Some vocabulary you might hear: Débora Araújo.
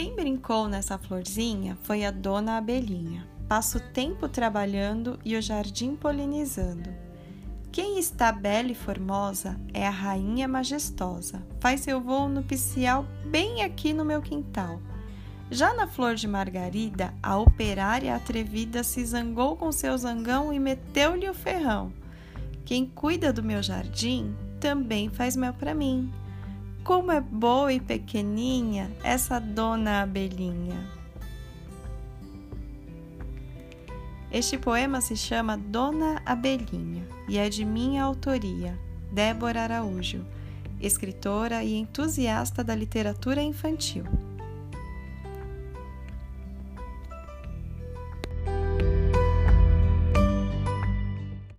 Quem brincou nessa florzinha foi a dona Abelhinha. Passa o tempo trabalhando e o jardim polinizando. Quem está bela e formosa é a rainha majestosa. Faz seu voo nupcial bem aqui no meu quintal. Já na flor de margarida, a operária atrevida se zangou com seu zangão e meteu-lhe o ferrão. Quem cuida do meu jardim também faz mel para mim. Como é boa e pequeninha essa dona Abelhinha. Este poema se chama Dona Abelhinha e é de minha autoria, Débora Araújo, escritora e entusiasta da literatura infantil.